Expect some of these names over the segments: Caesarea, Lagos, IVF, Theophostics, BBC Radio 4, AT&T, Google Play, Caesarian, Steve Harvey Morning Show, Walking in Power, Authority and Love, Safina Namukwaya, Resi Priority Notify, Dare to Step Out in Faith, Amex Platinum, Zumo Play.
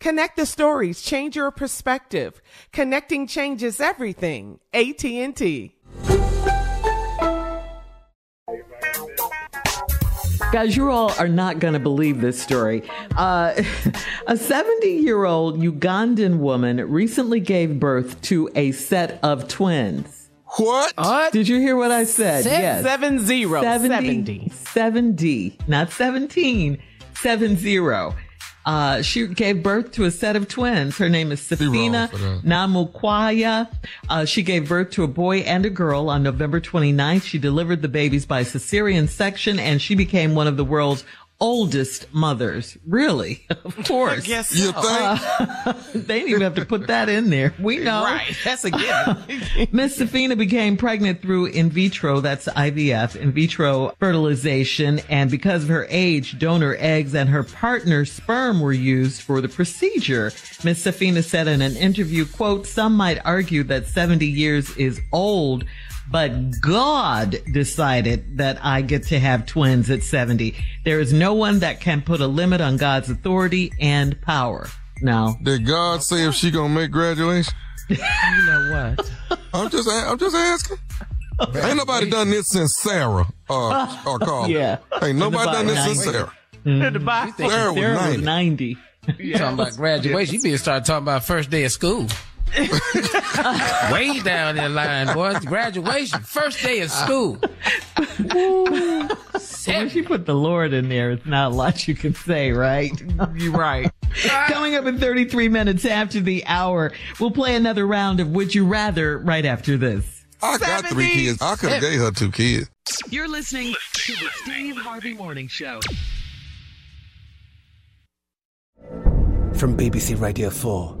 Connect the stories, change your perspective. Connecting changes everything. AT&T. Guys, you all are not going to believe this story. A 70-year-old Ugandan woman recently gave birth to a set of twins. What? Did you hear what I said? Yes. 70. 70. Not 17. 70. She gave birth to a set of twins. Her name is Safina Namukwaya. She gave birth to a boy and a girl on November 29th. She delivered the babies by cesarean section, and she became one of the world's oldest mothers. Really? Of course. Yes. So. You think? They didn't even have to put that in there. We know. Right. That's a given. Miss Safina became pregnant through in vitro, that's IVF, in vitro fertilization. And because of her age, donor eggs and her partner's sperm were used for the procedure. Miss Safina said in an interview, quote, some might argue that 70 years is old, but God decided that I get to have twins at 70. There is no one that can put a limit on God's authority and power. Now, did God say if she gonna make graduation? You know what? I'm just asking. Ain't nobody done this since Sarah or Carl. Yeah. Ain't nobody done this since Sarah. Mm-hmm. Sarah was 90. You talking about graduation? You better start talking about first day of school. Way down in the line, boys. Graduation, first day of school. Once you put the Lord in there, it's not a lot you can say, right? You're right. Coming up in 33 minutes after the hour, we'll play another round of Would You Rather right after this. I got 3 kids. I could have gave her 2 kids. You're listening to the Steve Harvey Morning Show. From BBC Radio 4.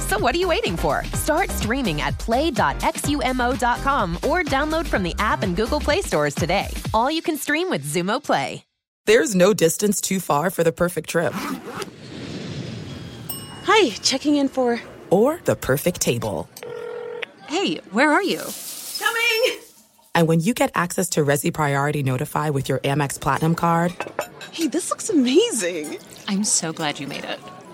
So what are you waiting for? Start streaming at play.xumo.com or download from the app and Google Play stores today. All you can stream with Zumo Play. There's no distance too far for the perfect trip. Hi, checking in for... Or the perfect table. Hey, where are you? Coming! And when you get access to Resi Priority Notify with your Amex Platinum card... Hey, this looks amazing. I'm so glad you made it.